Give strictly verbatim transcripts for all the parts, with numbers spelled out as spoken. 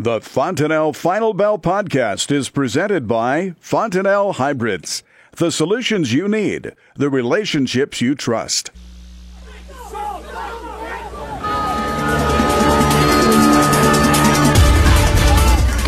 The Fontanelle Final Bell Podcast is presented by Fontanelle Hybrids. The solutions you need, the relationships you trust. Good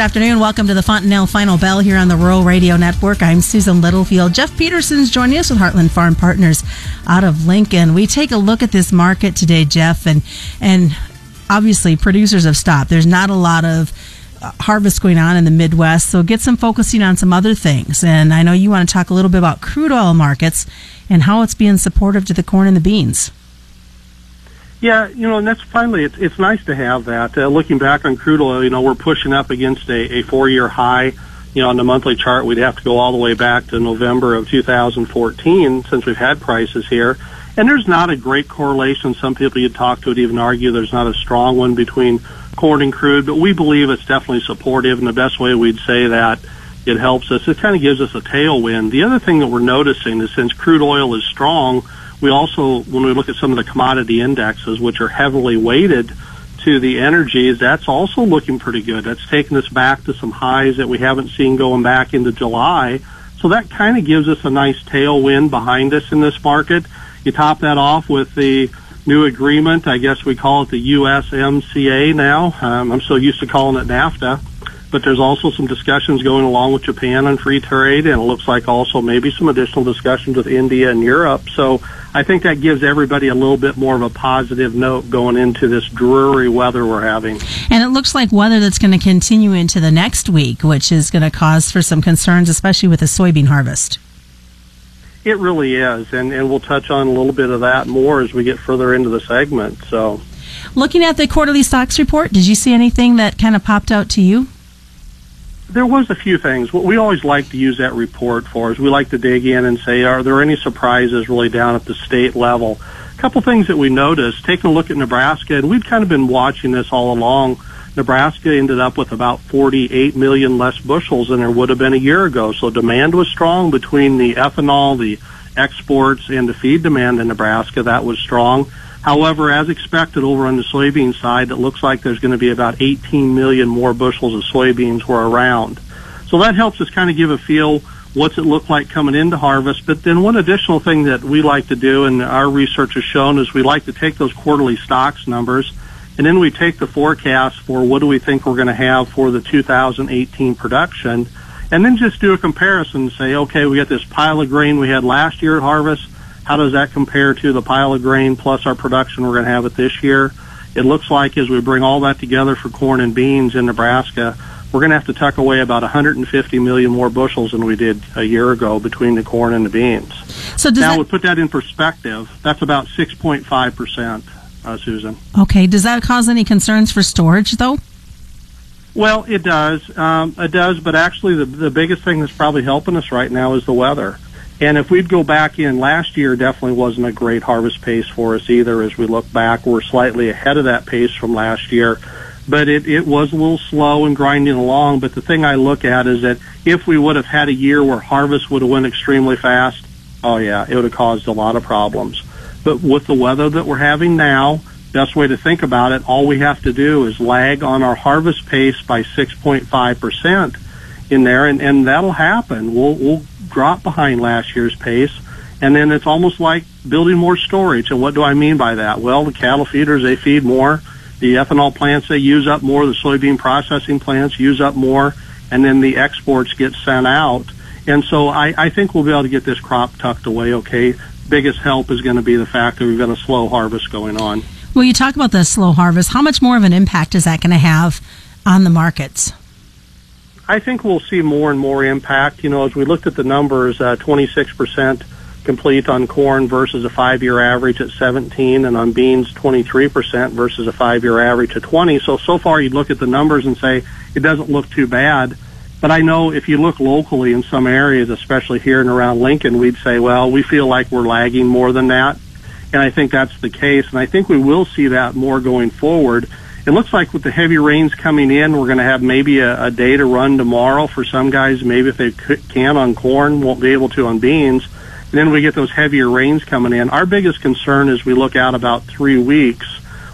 afternoon. Welcome to the Fontanelle Final Bell here on the Rural Radio Network. I'm Susan Littlefield. Jeff Peterson's joining us with Heartland Farm Partners out of Lincoln. We take a look at this market today, Jeff, and and obviously producers have stopped. There's not a lot of harvest going on in the Midwest, so get some focusing on some other things. And I know you want to talk a little bit about crude oil markets and how it's being supportive to the corn and the beans. Yeah, you know, and that's finally, it's, it's nice to have that. Uh, looking back on crude oil, you know, we're pushing up against a, a four-year high. You know, on the monthly chart, we'd have to go all the way back to November of two thousand fourteen since we've had prices here. And there's not a great correlation. Some people you talk to would even argue there's not a strong one between corn and crude, but we believe it's definitely supportive, and the best way we'd say that it helps us. It kind of gives us a tailwind. The other thing that we're noticing is since crude oil is strong, we also, when we look at some of the commodity indexes, which are heavily weighted to the energies, that's also looking pretty good. That's taking us back to some highs that we haven't seen going back into July. So that kind of gives us a nice tailwind behind us in this market. You top that off with the new agreement. I guess we call it the U S M C A now. Um, I'm so used to calling it NAFTA. But there's also some discussions going along with Japan on free trade, and it looks like also maybe some additional discussions with India and Europe. So I think that gives everybody a little bit more of a positive note going into this dreary weather we're having. And it looks like weather that's going to continue into the next week, which is going to cause for some concerns, especially with the soybean harvest. It really is, and, and we'll touch on a little bit of that more as we get further into the segment. So, looking at the quarterly stocks report, did you see anything that kind of popped out to you? There was a few things. What we always like to use that report for is we like to dig in and say, are there any surprises really down at the state level? A couple things that we noticed, taking a look at Nebraska, and we've kind of been watching this all along. Nebraska ended up with about forty-eight million less bushels than there would have been a year ago. So demand was strong between the ethanol, the exports, and the feed demand in Nebraska. That was strong. However, as expected over on the soybean side, it looks like there's going to be about eighteen million more bushels of soybeans were around. So that helps us kind of give a feel what's it look like coming into harvest. But then one additional thing that we like to do, and our research has shown, is we like to take those quarterly stocks numbers, and then we take the forecast for what do we think we're going to have for the two thousand eighteen production, and then just do a comparison and say, okay, we got this pile of grain we had last year at harvest. How does that compare to the pile of grain plus our production we're going to have it this year? It looks like as we bring all that together for corn and beans in Nebraska, we're going to have to tuck away about one hundred fifty million more bushels than we did a year ago between the corn and the beans. So does now, that... we put that in perspective, that's about six point five percent, uh, Susan. Okay. Does that cause any concerns for storage, though? Well, it does. Um, it does, but actually the, the biggest thing that's probably helping us right now is the weather. And if we'd go back in, last year definitely wasn't a great harvest pace for us either. As we look back, we're slightly ahead of that pace from last year. But it, it was a little slow and grinding along. But the thing I look at is that if we would have had a year where harvest would have went extremely fast, oh, yeah, it would have caused a lot of problems. But with the weather that we're having now, best way to think about it, all we have to do is lag on our harvest pace by six point five percent in there, and, and that'll happen. We'll, we'll drop behind last year's pace, and then it's almost like building more storage. And what do I mean by that? Well, the cattle feeders, they feed more. The ethanol plants, they use up more. The soybean processing plants use up more, and then the exports get sent out. And so I, I think we'll be able to get this crop tucked away okay. Biggest help is going to be the fact that we've got a slow harvest going on. Well, you talk about the slow harvest. How much more of an impact is that going to have on the markets? I think we'll see more and more impact. You know, as we looked at the numbers, uh, twenty-six percent complete on corn versus a five-year average at seventeen, and on beans, twenty-three percent versus a five-year average at twenty. So, so far you'd look at the numbers and say it doesn't look too bad. But I know if you look locally in some areas, especially here and around Lincoln, we'd say, well, we feel like we're lagging more than that. And I think that's the case. And I think we will see that more going forward. It looks like with the heavy rains coming in, we're going to have maybe a, a day to run tomorrow for some guys. Maybe if they could, can on corn, won't be able to on beans. And then we get those heavier rains coming in. Our biggest concern as we look out about three weeks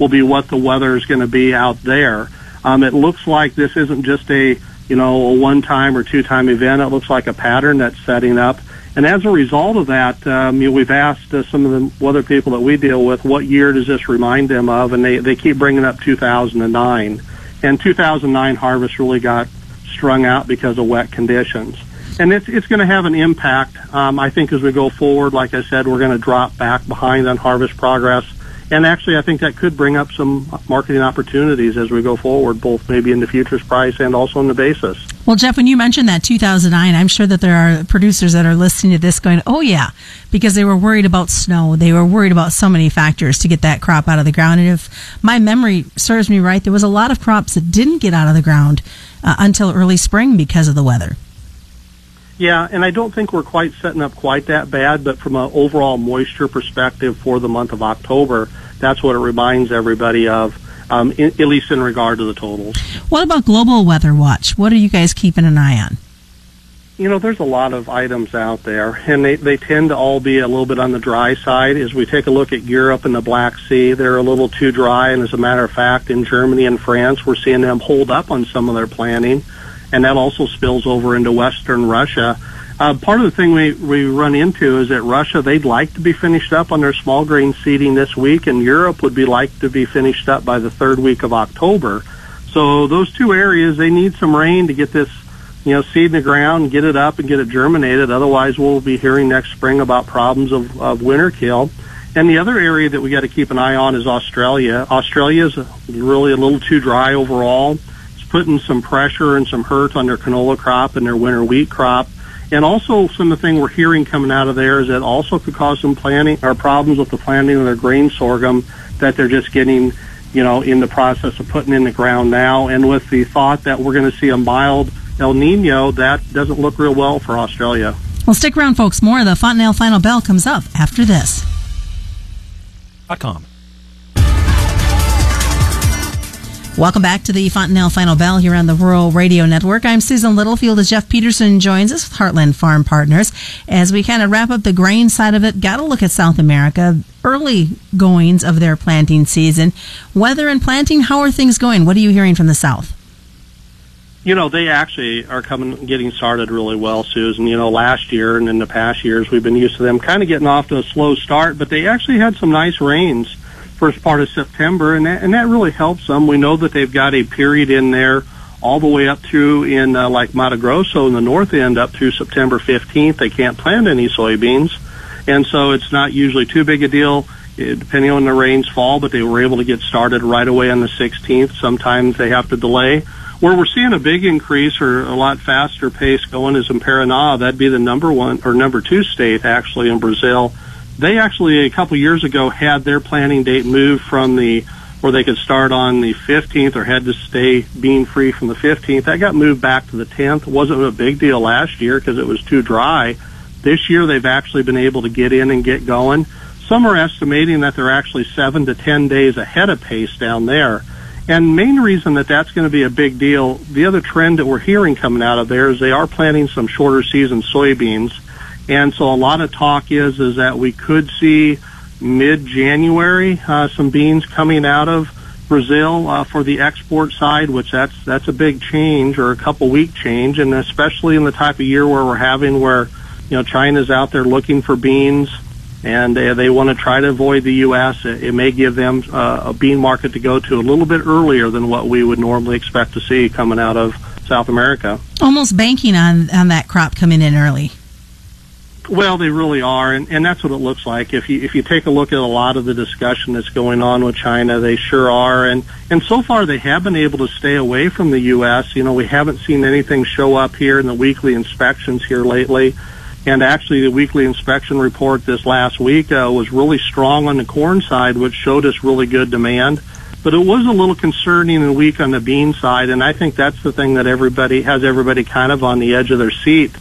will be what the weather is going to be out there. Um, it looks like this isn't just a, you know, a one-time or two-time event. It looks like a pattern that's setting up. And as a result of that, um, you know, we've asked uh, some of the other people that we deal with, what year does this remind them of? And they, they keep bringing up two thousand nine. And two thousand nine harvest really got strung out because of wet conditions. And it's, it's going to have an impact. Um, I think as we go forward, like I said, we're going to drop back behind on harvest progress. And actually, I think that could bring up some marketing opportunities as we go forward, both maybe in the futures price and also in the basis. Well, Jeff, when you mentioned that two thousand nine, I'm sure that there are producers that are listening to this going, oh, yeah, because they were worried about snow. They were worried about so many factors to get that crop out of the ground. And if my memory serves me right, there was a lot of crops that didn't get out of the ground uh, until early spring because of the weather. Yeah, and I don't think we're quite setting up quite that bad, but from an overall moisture perspective for the month of October, that's what it reminds everybody of, um, in, at least in regard to the totals. What about Global Weather Watch? What are you guys keeping an eye on? You know, there's a lot of items out there, and they, they tend to all be a little bit on the dry side. As we take a look at Europe and the Black Sea, they're a little too dry, and as a matter of fact, in Germany and France, we're seeing them hold up on some of their planning. And that also spills over into Western Russia. Uh, part of the thing we, we run into is that Russia, they'd like to be finished up on their small grain seeding this week, and Europe would be like to be finished up by the third week of October. So those two areas, they need some rain to get this, you know, seed in the ground, get it up and get it germinated. Otherwise, we'll be hearing next spring about problems of, of winter kill. And the other area that we got to keep an eye on is Australia. Australia is really a little too dry overall, putting some pressure and some hurt on their canola crop and their winter wheat crop. And also some of the thing we're hearing coming out of there is that also could cause some planting or problems with the planting of their grain sorghum that they're just getting, you know, in the process of putting in the ground now. And with the thought that we're going to see a mild El Nino, that doesn't look real well for Australia. Well, stick around, folks. More of the Fontanelle Final Bell comes up after this. .com. Welcome back to the Fontanelle Final Bell here on the Rural Radio Network. I'm Susan Littlefield as Jeff Peterson joins us with Heartland Farm Partners. As we kind of wrap up the grain side of it, got to look at South America, early goings of their planting season. Weather and planting, how are things going? What are you hearing from the South? You know, they actually are coming, getting started really well, Susan. You know, last year and in the past years, we've been used to them kind of getting off to a slow start, but they actually had some nice rains first part of September, and that, and that really helps them. We know that they've got a period in there all the way up through in uh, like Mato Grosso in the north end up through September fifteenth. They can't plant any soybeans, and so it's not usually too big a deal depending on the rains fall, but they were able to get started right away on the sixteenth. Sometimes they have to delay. Where we're seeing a big increase or a lot faster pace going is in Paraná. That'd be the number one or number two state actually in Brazil. They actually, a couple years ago, had their planting date moved from the, where they could start on the fifteenth or had to stay bean free from the fifteenth. That got moved back to the tenth. It wasn't a big deal last year because it was too dry. This year, they've actually been able to get in and get going. Some are estimating that they're actually seven to ten days ahead of pace down there. And main reason that that's going to be a big deal, the other trend that we're hearing coming out of there is they are planting some shorter season soybeans. And so a lot of talk is is that we could see mid-January uh, some beans coming out of Brazil uh, for the export side, which that's that's a big change or a couple-week change, and especially in the type of year where we're having where, you know, China's out there looking for beans, and they, they want to try to avoid the U S. It, it may give them uh, a bean market to go to a little bit earlier than what we would normally expect to see coming out of South America. Almost banking on, on that crop coming in early. Well, they really are, and, and that's what it looks like. If you if you take a look at a lot of the discussion that's going on with China, they sure are. And, and so far, they have been able to stay away from the U S. You know, we haven't seen anything show up here in the weekly inspections here lately. And actually, the weekly inspection report this last week uh, was really strong on the corn side, which showed us really good demand. But it was a little concerning and weak on the bean side, and I think that's the thing that everybody has everybody kind of on the edge of their seat.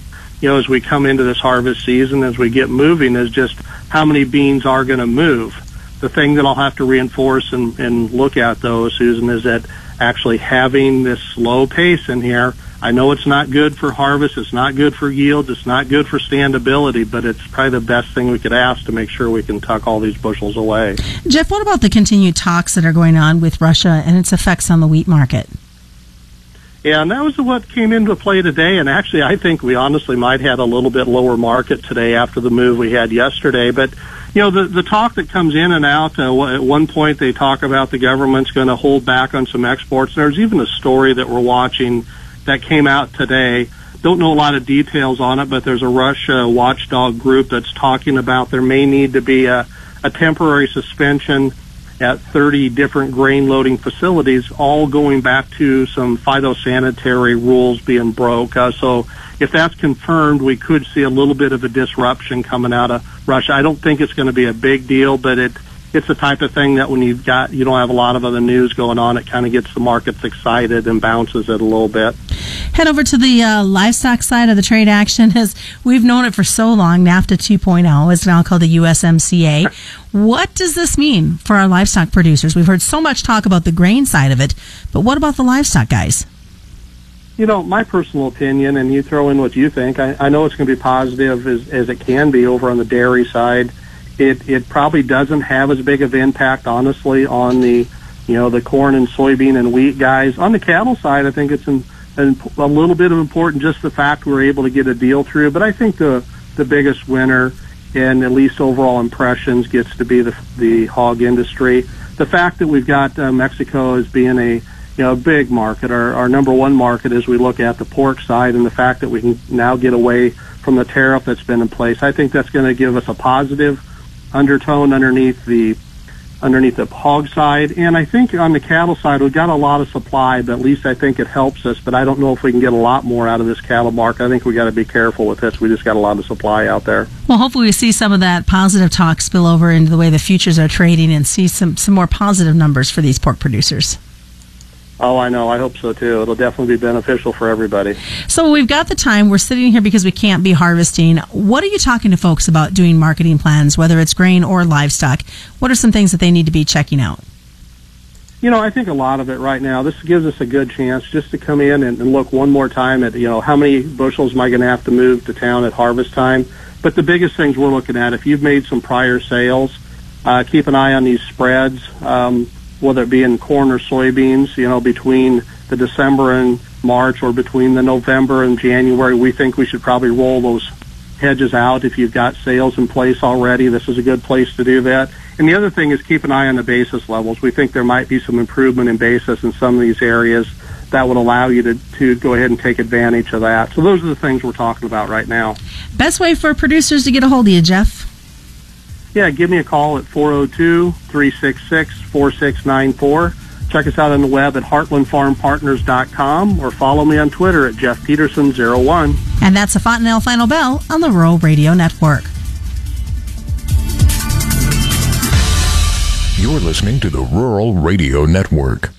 You know, as we come into this harvest season, as we get moving, is just how many beans are going to move. The thing that I'll have to reinforce and, and look at, though, Susan, is that actually having this slow pace in here, I know it's not good for harvest, it's not good for yield, it's not good for standability, but it's probably the best thing we could ask to make sure we can tuck all these bushels away. Jeff, what about the continued talks that are going on with Russia and its effects on the wheat market? And that was what came into play today. And actually, I think we honestly might have had a little bit lower market today after the move we had yesterday. But, you know, the, the talk that comes in and out, uh, at one point they talk about the government's going to hold back on some exports. There's even a story that we're watching that came out today. Don't know a lot of details on it, but there's a Russia watchdog group that's talking about there may need to be a, a temporary suspension at thirty different grain loading facilities, all going back to some phytosanitary rules being broke. Uh, so if that's confirmed, we could see a little bit of a disruption coming out of Russia. I don't think it's going to be a big deal, but it it's the type of thing that when you've got, you don't have a lot of other news going on, it kind of gets the markets excited and bounces it a little bit. Head over to the uh, livestock side of the trade action. As we've known it for so long, NAFTA two point oh is now called the U S M C A. What does this mean for our livestock producers? We've heard so much talk about the grain side of it, but what about the livestock guys? You know, my personal opinion, and you throw in what you think, I, I know it's going to be positive as, as it can be over on the dairy side. It, it probably doesn't have as big of an impact, honestly, on the, you know, the corn and soybean and wheat guys. On the cattle side, I think it's an, an, a little bit of important just the fact we're able to get a deal through. But I think the, the biggest winner and at least overall impressions gets to be the, the hog industry. The fact that we've got uh, Mexico as being a, you know, big market, our, our number one market as we look at the pork side, and the fact that we can now get away from the tariff that's been in place, I think that's going to give us a positive undertone underneath the underneath the hog side. And I think on the cattle side, we've got a lot of supply, but at least I think it helps us. But I don't know if we can get a lot more out of this cattle market. I think we got to be careful with this. We just got a lot of supply out there. Well, hopefully we see some of that positive talk spill over into the way the futures are trading and see some, some more positive numbers for these pork producers. Oh, I know. I hope so, too. It'll definitely be beneficial for everybody. So we've got the time. We're sitting here because we can't be harvesting. What are you talking to folks about doing marketing plans, whether it's grain or livestock? What are some things that they need to be checking out? You know, I think a lot of it right now, this gives us a good chance just to come in and, and look one more time at, you know, how many bushels am I going to have to move to town at harvest time? But the biggest things we're looking at, if you've made some prior sales, uh, keep an eye on these spreads. Um whether it be in corn or soybeans, you know, between the December and March or between the November and January, we think we should probably roll those hedges out. If you've got sales in place already, this is a good place to do that. And the other thing is keep an eye on the basis levels. We think there might be some improvement in basis in some of these areas that would allow you to, to go ahead and take advantage of that. So those are the things we're talking about right now. Best way for producers to get a hold of you, Jeff? Yeah, give me a call at four oh two, three six six, four six nine four. Check us out on the web at heartland farm partners dot com or follow me on Twitter at Jeff Peterson zero one. And that's a Fontanelle Final Bell on the Rural Radio Network. You're listening to the Rural Radio Network.